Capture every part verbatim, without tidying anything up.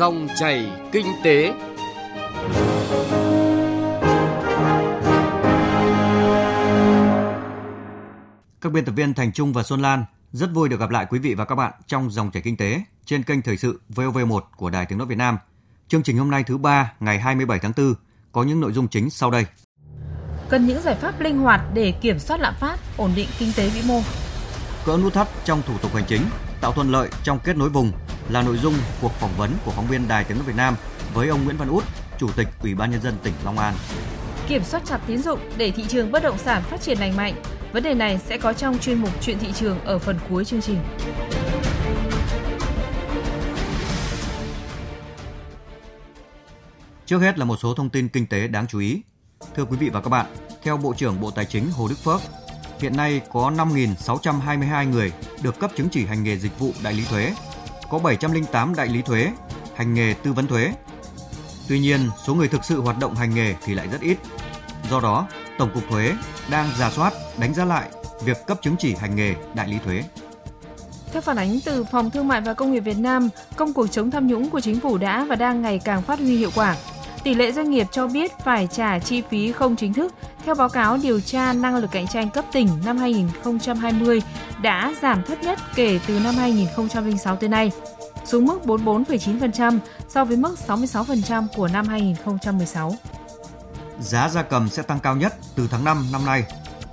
Dòng chảy kinh tế. Các biên tập viên Thành Trung và Xuân Lan rất vui được gặp lại quý vị và các bạn trong Dòng chảy kinh tế trên kênh thời sự vê o vê một của Đài Tiếng nói Việt Nam. Chương trình hôm nay thứ ba ngày hai mươi bảy tháng tư có những nội dung chính sau đây. Cần những giải pháp linh hoạt để kiểm soát lạm phát, ổn định kinh tế vĩ mô. Cỡ nút thắt trong thủ tục hành chính, tạo thuận lợi trong kết nối vùng là nội dung cuộc phỏng vấn của phóng viên Đài Tiếng nói Việt Nam với ông Nguyễn Văn Út, Chủ tịch Ủy ban Nhân dân tỉnh Long An. Kiểm soát chặt tín dụng để thị trường bất động sản phát triển lành mạnh. Vấn đề này sẽ có trong chuyên mục Chuyện thị trường ở phần cuối chương trình. Trước hết là một số thông tin kinh tế đáng chú ý. Thưa quý vị và các bạn, theo Bộ trưởng Bộ Tài chính Hồ Đức Phước, hiện nay có năm nghìn sáu trăm hai mươi hai người được cấp chứng chỉ hành nghề dịch vụ đại lý thuế, có bảy trăm lẻ tám đại lý thuế, hành nghề tư vấn thuế. Tuy nhiên, số người thực sự hoạt động hành nghề thì lại rất ít. Do đó, Tổng cục Thuế đang rà soát, đánh giá lại việc cấp chứng chỉ hành nghề đại lý thuế. Theo phản ánh từ Phòng Thương mại và Công nghiệp Việt Nam, công cuộc chống tham nhũng của chính phủ đã và đang ngày càng phát huy hiệu quả. Tỷ lệ doanh nghiệp cho biết phải trả chi phí không chính thức theo báo cáo điều tra năng lực cạnh tranh cấp tỉnh năm hai không hai không đã giảm thấp nhất kể từ năm hai nghìn không trăm lẻ sáu tới nay, xuống mức bốn mươi tư phẩy chín phần trăm so với mức sáu mươi sáu phần trăm của năm hai nghìn không trăm mười sáu. Giá gia cầm sẽ tăng cao nhất từ tháng năm năm nay.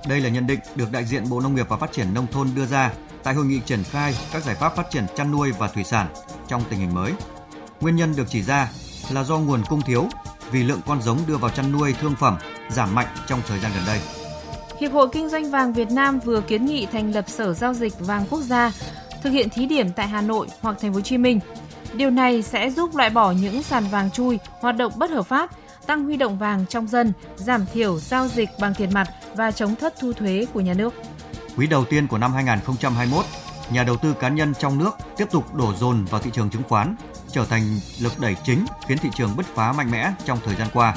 Đây là nhận định được đại diện Bộ Nông nghiệp và Phát triển Nông thôn đưa ra tại hội nghị triển khai các giải pháp phát triển chăn nuôi và thủy sản trong tình hình mới. Nguyên nhân được chỉ ra là do nguồn cung thiếu vì lượng con giống đưa vào chăn nuôi thương phẩm giảm mạnh trong thời gian gần đây. Hiệp hội Kinh doanh vàng Việt Nam vừa kiến nghị thành lập Sở Giao dịch Vàng Quốc gia, thực hiện thí điểm tại Hà Nội hoặc Thành phố Hồ Chí Minh. Điều này sẽ giúp loại bỏ những sàn vàng chui hoạt động bất hợp pháp, tăng huy động vàng trong dân, giảm thiểu giao dịch bằng tiền mặt và chống thất thu thuế của nhà nước. Quý đầu tiên của năm hai nghìn không trăm hai mươi mốt, nhà đầu tư cá nhân trong nước tiếp tục đổ dồn vào thị trường chứng khoán, trở thành lực đẩy chính khiến thị trường bứt phá mạnh mẽ trong thời gian qua.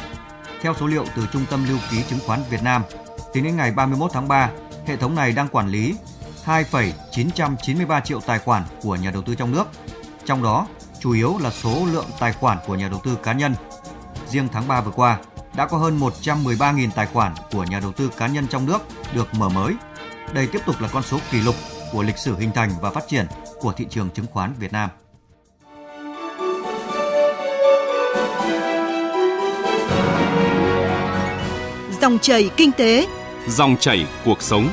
Theo số liệu từ Trung tâm Lưu ký Chứng khoán Việt Nam, tính đến ngày ba mươi mốt tháng ba, hệ thống này đang quản lý hai phẩy chín chín ba triệu tài khoản của nhà đầu tư trong nước, trong đó chủ yếu là số lượng tài khoản của nhà đầu tư cá nhân. Riêng tháng ba vừa qua, đã có hơn một trăm mười ba nghìn tài khoản của nhà đầu tư cá nhân trong nước được mở mới. Đây tiếp tục là con số kỷ lục của lịch sử hình thành và phát triển của thị trường chứng khoán Việt Nam. Dòng chảy kinh tế, dòng chảy cuộc sống.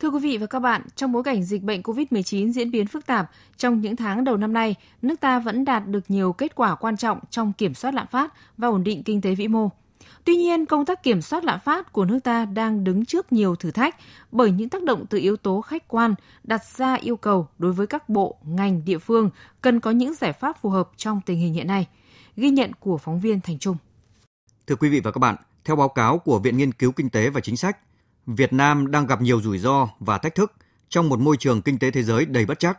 Thưa quý vị và các bạn, trong bối cảnh dịch bệnh covid mười chín diễn biến phức tạp, trong những tháng đầu năm nay, nước ta vẫn đạt được nhiều kết quả quan trọng trong kiểm soát lạm phát và ổn định kinh tế vĩ mô. Tuy nhiên, công tác kiểm soát lạm phát của nước ta đang đứng trước nhiều thử thách bởi những tác động từ yếu tố khách quan, đặt ra yêu cầu đối với các bộ, ngành, địa phương cần có những giải pháp phù hợp trong tình hình hiện nay. Ghi nhận của phóng viên Thành Trung. Thưa quý vị và các bạn, theo báo cáo của Viện Nghiên cứu Kinh tế và Chính sách, Việt Nam đang gặp nhiều rủi ro và thách thức trong một môi trường kinh tế thế giới đầy bất trắc.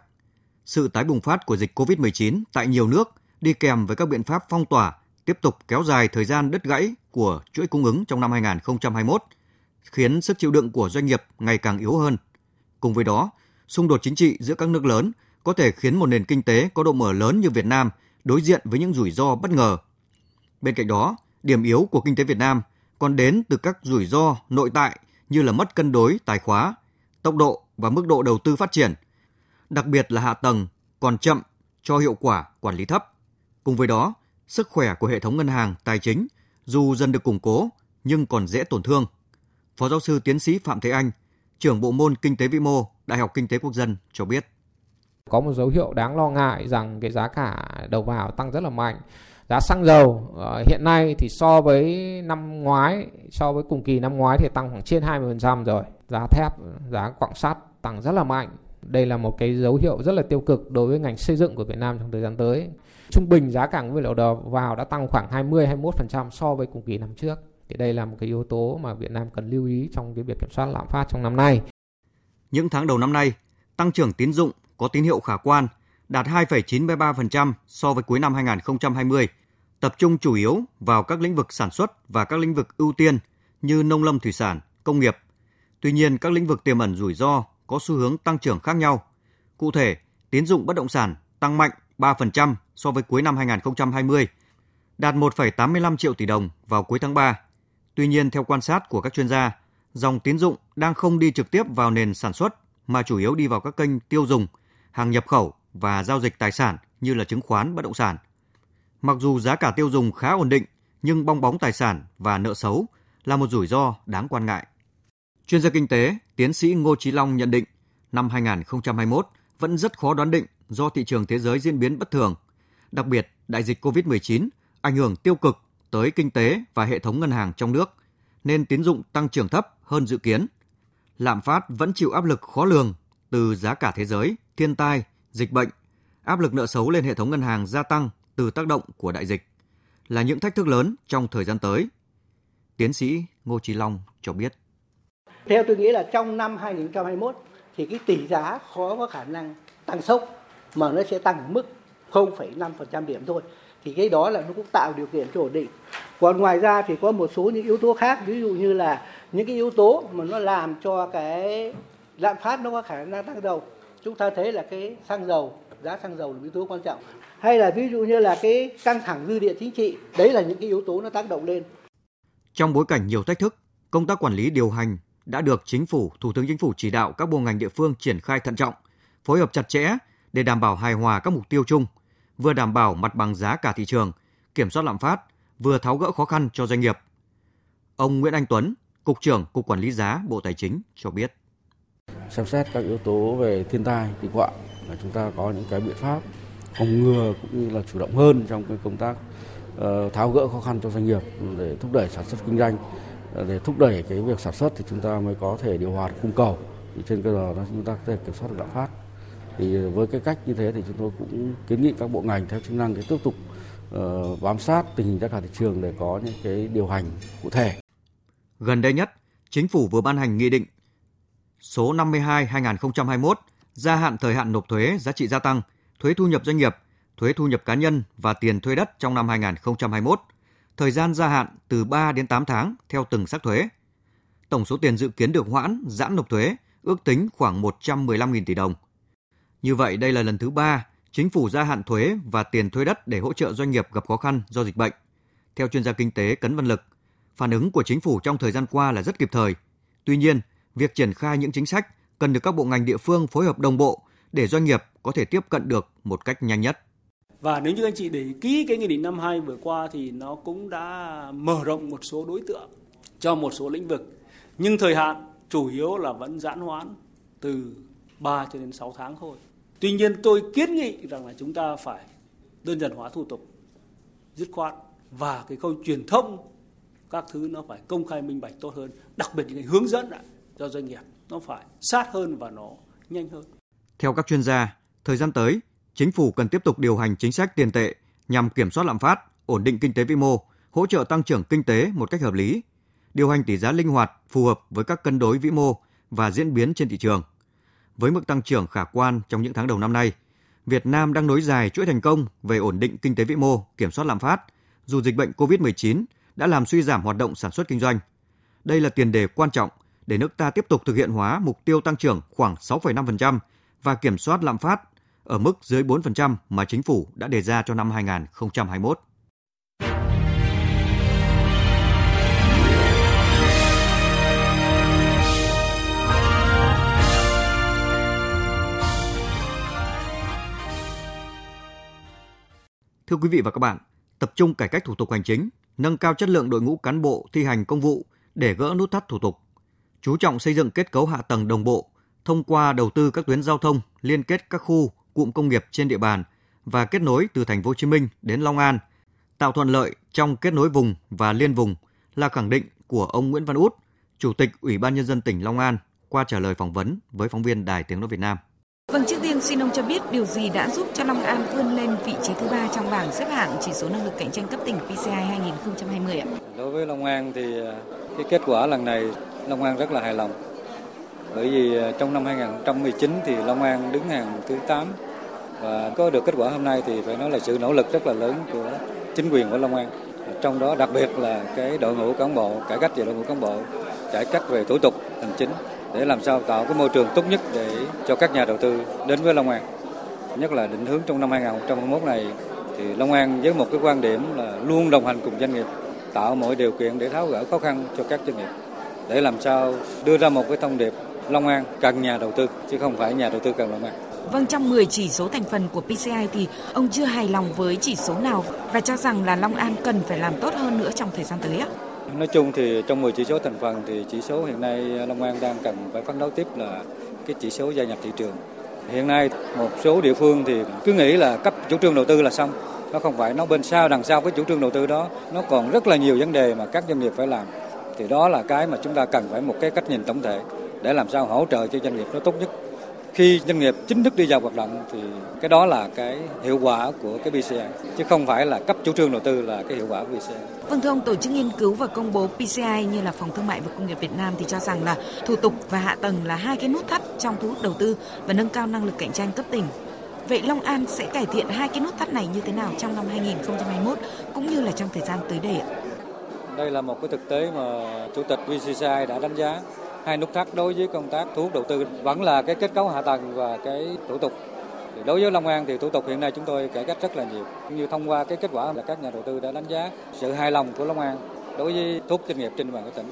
Sự tái bùng phát của dịch covid mười chín tại nhiều nước đi kèm với các biện pháp phong tỏa tiếp tục kéo dài thời gian đứt gãy của chuỗi cung ứng trong năm hai nghìn không trăm hai mươi mốt, khiến sức chịu đựng của doanh nghiệp ngày càng yếu hơn. Cùng với đó, xung đột chính trị giữa các nước lớn có thể khiến một nền kinh tế có độ mở lớn như Việt Nam đối diện với những rủi ro bất ngờ. Bên cạnh đó, điểm yếu của kinh tế Việt Nam còn đến từ các rủi ro nội tại như là mất cân đối tài khóa, tốc độ và mức độ đầu tư phát triển, đặc biệt là hạ tầng còn chậm cho hiệu quả quản lý thấp. Cùng với đó, sức khỏe của hệ thống ngân hàng, tài chính dù dần được củng cố nhưng còn dễ tổn thương. Phó giáo sư tiến sĩ Phạm Thế Anh, trưởng bộ môn Kinh tế vĩ mô, Đại học Kinh tế Quốc dân cho biết. Có một dấu hiệu đáng lo ngại rằng cái giá cả đầu vào tăng rất là mạnh. Giá xăng dầu hiện nay thì so với năm ngoái, so với cùng kỳ năm ngoái thì tăng khoảng trên hai mươi phần trăm rồi. Giá thép, giá quặng sắt tăng rất là mạnh. Đây là một cái dấu hiệu rất là tiêu cực đối với ngành xây dựng của Việt Nam trong thời gian tới. Trung bình giá cả nguyên liệu đầu vào đã tăng khoảng hai mươi đến hai mươi mốt phần trăm so với cùng kỳ năm trước. Thì đây là một cái yếu tố mà Việt Nam cần lưu ý trong cái việc kiểm soát lạm phát trong năm nay. Những tháng đầu năm nay, tăng trưởng tín dụng có tín hiệu khả quan, đạt hai phẩy chín ba phần trăm so với cuối năm hai nghìn không trăm hai mươi, tập trung chủ yếu vào các lĩnh vực sản xuất và các lĩnh vực ưu tiên như nông lâm thủy sản, công nghiệp. Tuy nhiên, các lĩnh vực tiềm ẩn rủi ro có xu hướng tăng trưởng khác nhau. Cụ thể, tín dụng bất động sản tăng mạnh ba phần trăm so với cuối năm hai nghìn không trăm hai mươi, đạt một phẩy tám mươi lăm triệu tỷ đồng vào cuối tháng ba. Tuy nhiên, theo quan sát của các chuyên gia, dòng tín dụng đang không đi trực tiếp vào nền sản xuất mà chủ yếu đi vào các kênh tiêu dùng, hàng nhập khẩu và giao dịch tài sản như là chứng khoán, bất động sản. Mặc dù giá cả tiêu dùng khá ổn định, nhưng bong bóng tài sản và nợ xấu là một rủi ro đáng quan ngại. Chuyên gia kinh tế, tiến sĩ Ngô Trí Long nhận định, năm hai nghìn không trăm hai mươi mốt vẫn rất khó đoán định do thị trường thế giới diễn biến bất thường. Đặc biệt, đại dịch cô vít mười chín ảnh hưởng tiêu cực tới kinh tế và hệ thống ngân hàng trong nước, nên tín dụng tăng trưởng thấp hơn dự kiến. Lạm phát vẫn chịu áp lực khó lường từ giá cả thế giới, thiên tai, dịch bệnh. Áp lực nợ xấu lên hệ thống ngân hàng gia tăng từ tác động của đại dịch là những thách thức lớn trong thời gian tới. Tiến sĩ Ngô Trí Long cho biết. Theo tôi nghĩ là trong năm hai nghìn không trăm hai mươi mốt thì cái tỷ giá khó có khả năng tăng sốc mà nó sẽ tăng ở mức không phẩy năm phần trăm điểm thôi. Thì cái đó là nó cũng tạo điều kiện cho ổn định. Còn ngoài ra thì có một số những yếu tố khác, ví dụ như là những cái yếu tố mà nó làm cho cái lạm phát nó có khả năng tăng đầu. Chúng ta thấy là cái xăng dầu, giá xăng dầu là yếu tố quan trọng. Hay là ví dụ như là cái căng thẳng dư địa chính trị, đấy là những cái yếu tố nó tác động lên. Trong bối cảnh nhiều thách thức, công tác quản lý điều hành đã được Chính phủ, Thủ tướng Chính phủ chỉ đạo các bộ ngành địa phương triển khai thận trọng, phối hợp chặt chẽ để đảm bảo hài hòa các mục tiêu chung, vừa đảm bảo mặt bằng giá cả thị trường, kiểm soát lạm phát, vừa tháo gỡ khó khăn cho doanh nghiệp. Ông Nguyễn Anh Tuấn, Cục trưởng Cục Quản lý giá Bộ Tài chính cho biết. Xem xét các yếu tố về thiên tai, dịch họa là chúng ta có những cái biện pháp phòng ngừa cũng như là chủ động hơn trong cái công tác uh, tháo gỡ khó khăn cho doanh nghiệp để thúc đẩy sản xuất kinh doanh. Để thúc đẩy cái việc sản xuất thì chúng ta mới có thể điều hòa cung cầu, thì trên cơ sở đó chúng ta có thể kiểm soát được lạm phát. Thì với cái cách như thế thì chúng tôi cũng kiến nghị các bộ ngành theo chức năng để tiếp tục uh, bám sát tình hình giá cả thị trường để có những cái điều hành cụ thể. Gần đây nhất, Chính phủ vừa ban hành nghị định số năm mươi hai trên hai nghìn không trăm hai mươi mốt gia hạn thời hạn nộp thuế giá trị gia tăng, thuế thu nhập doanh nghiệp, thuế thu nhập cá nhân và tiền thuê đất trong năm hai nghìn không trăm hai mươi mốt. Thời gian gia hạn từ ba đến tám tháng theo từng sắc thuế. Tổng số tiền dự kiến được hoãn, giãn nộp thuế ước tính khoảng một trăm mười lăm nghìn tỷ đồng. Như vậy, đây là lần thứ ba Chính phủ gia hạn thuế và tiền thuê đất để hỗ trợ doanh nghiệp gặp khó khăn do dịch bệnh. Theo chuyên gia kinh tế Cấn Văn Lực, phản ứng của Chính phủ trong thời gian qua là rất kịp thời. Tuy nhiên, việc triển khai những chính sách cần được các bộ ngành địa phương phối hợp đồng bộ để doanh nghiệp có thể tiếp cận được một cách nhanh nhất. Và nếu như anh chị để ý kỹ cái nghị định năm hai vừa qua thì nó cũng đã mở rộng một số đối tượng cho một số lĩnh vực. Nhưng thời hạn chủ yếu là vẫn giãn hoãn từ ba cho đến sáu tháng thôi. Tuy nhiên tôi kiến nghị rằng là chúng ta phải đơn giản hóa thủ tục, dứt khoát và cái khâu truyền thông các thứ nó phải công khai minh bạch tốt hơn. Đặc biệt những cái hướng dẫn cho doanh nghiệp nó phải sát hơn và nó nhanh hơn. Theo các chuyên gia, thời gian tới, Chính phủ cần tiếp tục điều hành chính sách tiền tệ nhằm kiểm soát lạm phát, ổn định kinh tế vĩ mô, hỗ trợ tăng trưởng kinh tế một cách hợp lý, điều hành tỷ giá linh hoạt phù hợp với các cân đối vĩ mô và diễn biến trên thị trường. Với mức tăng trưởng khả quan trong những tháng đầu năm nay, Việt Nam đang nối dài chuỗi thành công về ổn định kinh tế vĩ mô, kiểm soát lạm phát, dù dịch bệnh cô vít mười chín đã làm suy giảm hoạt động sản xuất kinh doanh. Đây là tiền đề quan trọng để nước ta tiếp tục thực hiện hóa mục tiêu tăng trưởng khoảng sáu phẩy năm phần trăm và kiểm soát lạm phát ở mức dưới bốn phần trăm mà Chính phủ đã đề ra cho năm hai nghìn không trăm hai mươi mốt. Thưa quý vị và các bạn, tập trung cải cách thủ tục hành chính, nâng cao chất lượng đội ngũ cán bộ thi hành công vụ để gỡ nút thắt thủ tục, chú trọng xây dựng kết cấu hạ tầng đồng bộ thông qua đầu tư các tuyến giao thông liên kết các khu cụm công nghiệp trên địa bàn và kết nối từ Thành phố Hồ Chí Minh đến Long An, tạo thuận lợi trong kết nối vùng và liên vùng là khẳng định của ông Nguyễn Văn Út, Chủ tịch Ủy ban Nhân dân tỉnh Long An qua trả lời phỏng vấn với phóng viên Đài Tiếng nói Việt Nam. Vâng, trước tiên xin ông cho biết điều gì đã giúp cho Long An vươn lên vị trí thứ ba trong bảng xếp hạng chỉ số năng lực cạnh tranh cấp tỉnh pê xê i hai nghìn không trăm hai mươi ạ? Đối với Long An thì cái kết quả lần này Long An rất là hài lòng. Bởi vì trong năm hai nghìn không trăm mười chín thì Long An đứng hàng thứ tám và có được kết quả hôm nay thì phải nói là sự nỗ lực rất là lớn của chính quyền của Long An. Trong đó đặc biệt là cái đội ngũ cán bộ, cải cách về đội ngũ cán bộ, cải cách về thủ tục hành chính để làm sao tạo cái môi trường tốt nhất để cho các nhà đầu tư đến với Long An. Nhất là định hướng trong năm hai nghìn không trăm hai mươi mốt này thì Long An với một cái quan điểm là luôn đồng hành cùng doanh nghiệp, tạo mọi điều kiện để tháo gỡ khó khăn cho các doanh nghiệp, để làm sao đưa ra một cái thông điệp Long An cần nhà đầu tư chứ không phải nhà đầu tư cần Long An. Vâng, trong mười chỉ số thành phần của pê xê i thì ông chưa hài lòng với chỉ số nào và cho rằng là Long An cần phải làm tốt hơn nữa trong thời gian tới ạ? Nói chung thì trong mười chỉ số thành phần thì chỉ số hiện nay Long An đang cần phải phấn đấu tiếp là cái chỉ số gia nhập thị trường. Hiện nay một số địa phương thì cứ nghĩ là cấp chủ trương đầu tư là xong. Nó không phải, nó bên sau, đằng sau cái chủ trương đầu tư đó nó còn rất là nhiều vấn đề mà các doanh nghiệp phải làm. Thì đó là cái mà chúng ta cần phải một cái cách nhìn tổng thể để làm sao hỗ trợ cho doanh nghiệp nó tốt nhất. Khi doanh nghiệp chính thức đi vào hoạt động thì cái đó là cái hiệu quả của cái pê xê i, chứ không phải là cấp chủ trương đầu tư là cái hiệu quả của pê xê i. Vâng thưa ông, tổ chức nghiên cứu và công bố pê xê i như là Phòng Thương mại và Công nghiệp Việt Nam thì cho rằng là thủ tục và hạ tầng là hai cái nút thắt trong thu hút đầu tư và nâng cao năng lực cạnh tranh cấp tỉnh. Vậy Long An sẽ cải thiện hai cái nút thắt này như thế nào trong năm hai nghìn không trăm hai mươi mốt cũng như là trong thời gian tới đây ạ? Đây là một cái thực tế mà Chủ tịch vê xê i đã đánh giá. Hai nút thắt đối với công tác thu hút đầu tư vẫn là cái kết cấu hạ tầng và cái thủ tục. Đối với Long An thì thủ tục hiện nay chúng tôi cải cách rất là nhiều. Như thông qua cái kết quả là các nhà đầu tư đã đánh giá sự hài lòng của Long An đối với thu hút doanh nghiệp trên địa bàn của tỉnh.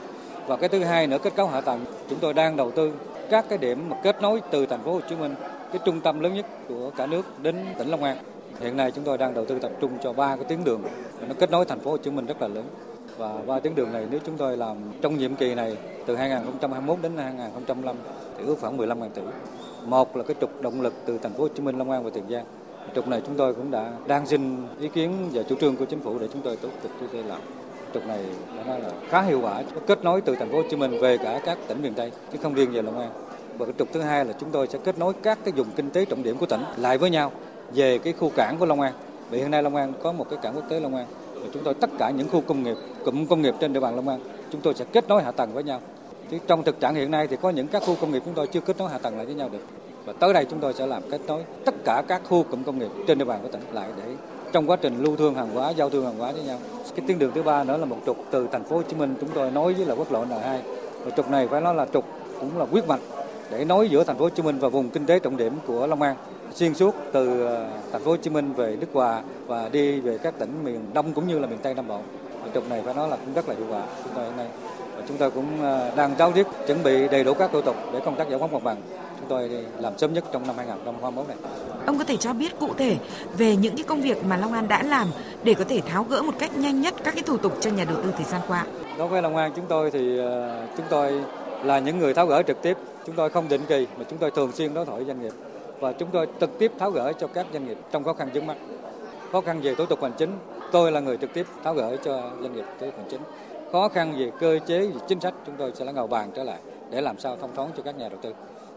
Và cái thứ hai nữa, kết cấu hạ tầng, chúng tôi đang đầu tư các cái điểm mà kết nối từ thành phố Hồ Chí Minh, cái trung tâm lớn nhất của cả nước đến tỉnh Long An. Hiện nay chúng tôi đang đầu tư tập trung cho ba cái tuyến đường nó kết nối thành phố Hồ Chí Minh rất là lớn. Và ba tuyến đường này nếu chúng tôi làm trong nhiệm kỳ này từ hai nghìn không trăm hai mươi mốt đến hai nghìn không trăm hai mươi lăm thì ước khoảng mười lăm nghìn tỷ. Một là cái trục động lực từ thành phố Hồ Chí Minh, Long An và Tiền Giang. Trục này chúng tôi cũng đã đang xin ý kiến và chủ trương của chính phủ để chúng tôi tiếp tục chúng tôi làm. Trục này đã nói là khá hiệu quả, kết nối từ thành phố Hồ Chí Minh về cả các tỉnh miền Tây chứ không riêng về Long An. Và cái trục thứ hai là chúng tôi sẽ kết nối các cái vùng kinh tế trọng điểm của tỉnh lại với nhau về cái khu cảng của Long An. Vì hiện nay Long An có một cái cảng quốc tế Long An. Chúng tôi tất cả những khu công nghiệp, cụm công nghiệp trên địa bàn Long An, chúng tôi sẽ kết nối hạ tầng với nhau. Chứ trong thực trạng hiện nay thì có những các khu công nghiệp chúng tôi chưa kết nối hạ tầng lại với nhau được. Và tới đây chúng tôi sẽ làm kết nối tất cả các khu cụm công nghiệp trên địa bàn của tỉnh lại để trong quá trình lưu thương hàng hóa, giao thương hàng hóa với nhau. Cái tuyến đường thứ ba nữa là một trục từ thành phố Hồ Chí Minh chúng tôi nối với là quốc lộ en hai. Và trục này phải nói là trục cũng là huyết mạch để nối giữa thành phố Hồ Chí Minh và vùng kinh tế trọng điểm của Long An, xuyên suốt từ thành phố Hồ Chí Minh về Đức Hòa và đi về các tỉnh miền Đông cũng như là miền Tây Nam Bộ. Trục này phải nói là cũng rất là hiệu quả chúng tôi hiện nay. Và chúng tôi cũng đang ráo riết chuẩn bị đầy đủ các thủ tục để công tác giải phóng mặt bằng chúng tôi làm sớm nhất trong năm hai nghìn không trăm hai mươi mốt này. Ông có thể cho biết cụ thể về những cái công việc mà Long An đã làm để có thể tháo gỡ một cách nhanh nhất các cái thủ tục cho nhà đầu tư thời gian qua? Đối với Long An chúng tôi thì chúng tôi là những người tháo gỡ trực tiếp, chúng tôi không định kỳ mà chúng tôi thường xuyên đối thoại với doanh nghiệp. Và chúng tôi trực tiếp tháo gỡ cho các doanh nghiệp trong khó khăn vướng mắc. Khó khăn về thủ tục hành chính, tôi là người trực tiếp tháo gỡ cho doanh nghiệp thủ tục hành chính. Khó khăn về cơ chế, về chính sách, chúng tôi sẽ ngồi bàn trở lại để làm sao thông thoáng cho các nhà đầu tư.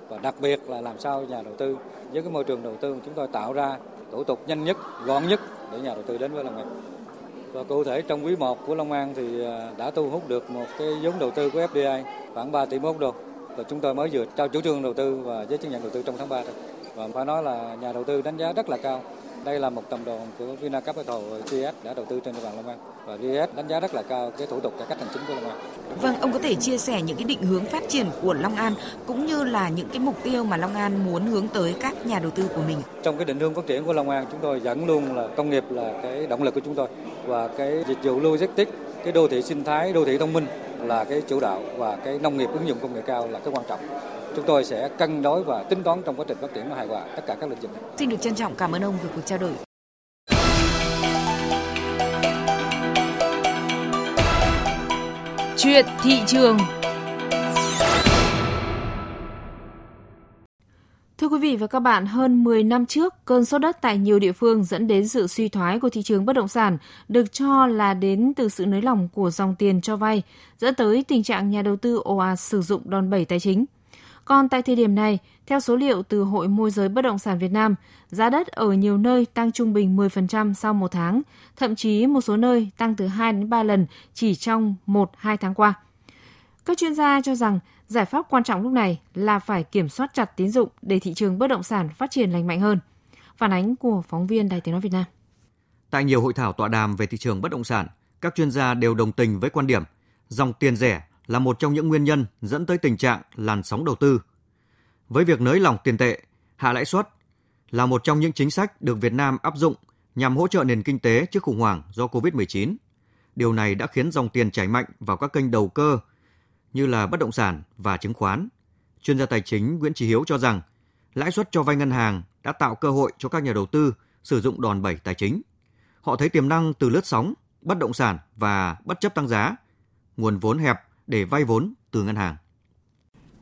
Và đặc biệt là làm sao nhà đầu tư với cái môi trường đầu tư chúng tôi tạo ra thủ tục nhanh nhất, gọn nhất để nhà đầu tư đến với Long An. Và cụ thể trong quý một của Long An thì đã thu hút được một cái vốn đầu tư của ép đê i khoảng ba tỷ mốt đô. Và chúng tôi mới vừa trao chủ trương đầu tư và giấy chứng nhận đầu tư trong tháng ba thôi. Và phải nói là nhà đầu tư đánh giá rất là cao. Đây là một tập đoàn của Vinacapital giê ét đã đầu tư trên địa bàn Long An và giê ét đánh giá rất là cao cái thủ tục cải cách hành chính của Long An. Vâng, ông có thể chia sẻ những cái định hướng phát triển của Long An cũng như là những cái mục tiêu mà Long An muốn hướng tới các nhà đầu tư của mình. Trong cái định hướng phát triển của Long An, chúng tôi dẫn luôn là công nghiệp là cái động lực của chúng tôi và cái dịch vụ logistics, cái đô thị sinh thái, đô thị thông minh là cái chủ đạo và cái nông nghiệp ứng dụng công nghệ cao là cái quan trọng. Chúng tôi sẽ cân đối và tính toán trong quá trình phát triển nó hài hòa tất cả các lĩnh vực. Xin được trân trọng cảm ơn ông về cuộc trao đổi. Chuyện thị trường. Thưa quý vị và các bạn, hơn mười năm trước, cơn sốt đất tại nhiều địa phương dẫn đến sự suy thoái của thị trường bất động sản được cho là đến từ sự nới lỏng của dòng tiền cho vay, dẫn tới tình trạng nhà đầu tư ồ ạt sử dụng đòn bẩy tài chính. Còn tại thời điểm này, theo số liệu từ Hội Môi giới Bất Động Sản Việt Nam, giá đất ở nhiều nơi tăng trung bình mười phần trăm sau một tháng, thậm chí một số nơi tăng từ hai đến ba lần chỉ trong một đến hai tháng qua. Các chuyên gia cho rằng giải pháp quan trọng lúc này là phải kiểm soát chặt tín dụng để thị trường bất động sản phát triển lành mạnh hơn. Phản ánh của phóng viên Đài Tiếng nói Việt Nam. Tại nhiều hội thảo tọa đàm về thị trường bất động sản, các chuyên gia đều đồng tình với quan điểm dòng tiền rẻ là một trong những nguyên nhân dẫn tới tình trạng làn sóng đầu tư. Với việc nới lỏng tiền tệ, hạ lãi suất là một trong những chính sách được Việt Nam áp dụng nhằm hỗ trợ nền kinh tế trước khủng hoảng do covid mười chín. Điều này đã khiến dòng tiền chảy mạnh vào các kênh đầu cơ như là bất động sản và chứng khoán. Chuyên gia tài chính Nguyễn Trí Hiếu cho rằng lãi suất cho vay ngân hàng đã tạo cơ hội cho các nhà đầu tư sử dụng đòn bẩy tài chính. Họ thấy tiềm năng từ lướt sóng, bất động sản và bất chấp tăng giá, nguồn vốn hẹp để vay vốn từ ngân hàng.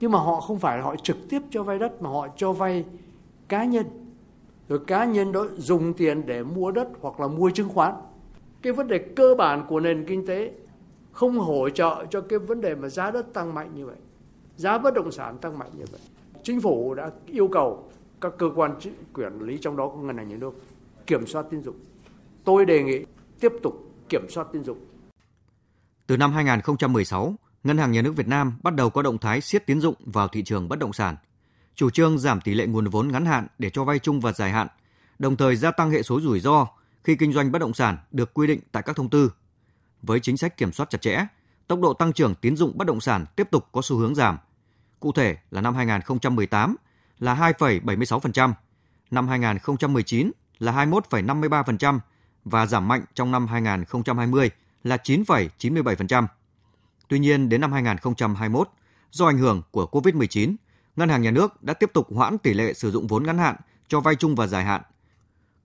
Nhưng mà họ không phải họ trực tiếp cho vay đất mà họ cho vay cá nhân. Rồi cá nhân đó dùng tiền để mua đất hoặc là mua chứng khoán. Cái vấn đề cơ bản của nền kinh tế không hỗ trợ cho cái vấn đề mà giá đất tăng mạnh như vậy, giá bất động sản tăng mạnh như vậy. Chính phủ đã yêu cầu các cơ quan quản lý, trong đó có Ngân hàng Nhà nước, kiểm soát tín dụng. Tôi đề nghị tiếp tục kiểm soát tín dụng. Từ năm hai không một sáu, Ngân hàng Nhà nước Việt Nam bắt đầu có động thái siết tín dụng vào thị trường bất động sản. Chủ trương giảm tỷ lệ nguồn vốn ngắn hạn để cho vay chung và dài hạn, đồng thời gia tăng hệ số rủi ro khi kinh doanh bất động sản được quy định tại các thông tư. Với chính sách kiểm soát chặt chẽ, tốc độ tăng trưởng tín dụng bất động sản tiếp tục có xu hướng giảm. Cụ thể là năm hai không một tám là hai phẩy bảy mươi sáu phần trăm, năm hai không một chín là hai mươi mốt phẩy năm mươi ba phần trăm và giảm mạnh trong năm hai không hai không là chín phẩy chín mươi bảy phần trăm. Tuy nhiên, đến năm hai không hai mốt, do ảnh hưởng của covid mười chín, Ngân hàng Nhà nước đã tiếp tục hoãn tỷ lệ sử dụng vốn ngắn hạn cho vay chung và dài hạn.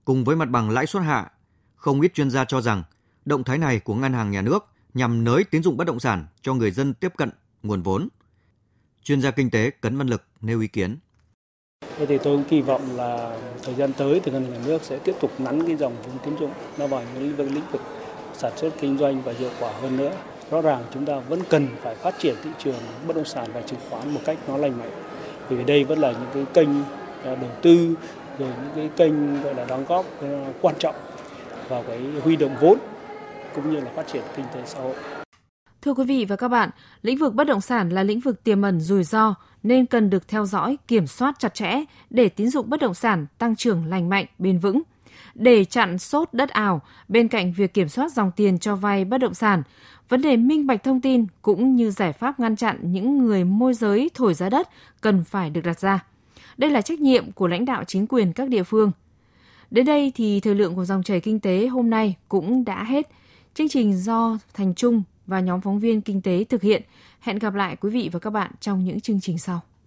Cùng với mặt bằng lãi suất hạ, không ít chuyên gia cho rằng động thái này của Ngân hàng Nhà nước nhằm nới tín dụng bất động sản cho người dân tiếp cận nguồn vốn. Chuyên gia kinh tế Cấn Văn Lực nêu ý kiến. Thế thì tôi cũng kỳ vọng là thời gian tới thì Ngân hàng Nhà nước sẽ tiếp tục nắn cái dòng vốn tín dụng nó vào những lĩnh vực sản xuất kinh doanh và hiệu quả hơn nữa. Rõ ràng chúng ta vẫn cần phải phát triển thị trường bất động sản và chứng khoán một cách nó lành mạnh. Vì đây vẫn là những cái kênh đầu tư, rồi những cái kênh gọi là đóng góp quan trọng vào cái huy động vốn cũng như là phát triển kinh tế xã hội. Thưa quý vị và các bạn, lĩnh vực bất động sản là lĩnh vực tiềm ẩn rủi ro nên cần được theo dõi, kiểm soát chặt chẽ để tín dụng bất động sản tăng trưởng lành mạnh, bền vững. Để chặn sốt đất ảo, bên cạnh việc kiểm soát dòng tiền cho vay bất động sản, vấn đề minh bạch thông tin cũng như giải pháp ngăn chặn những người môi giới thổi giá đất cần phải được đặt ra. Đây là trách nhiệm của lãnh đạo chính quyền các địa phương. Đến đây thì thời lượng của dòng chảy kinh tế hôm nay cũng đã hết. Chương trình do Thành Trung và nhóm phóng viên kinh tế thực hiện. Hẹn gặp lại quý vị và các bạn trong những chương trình sau.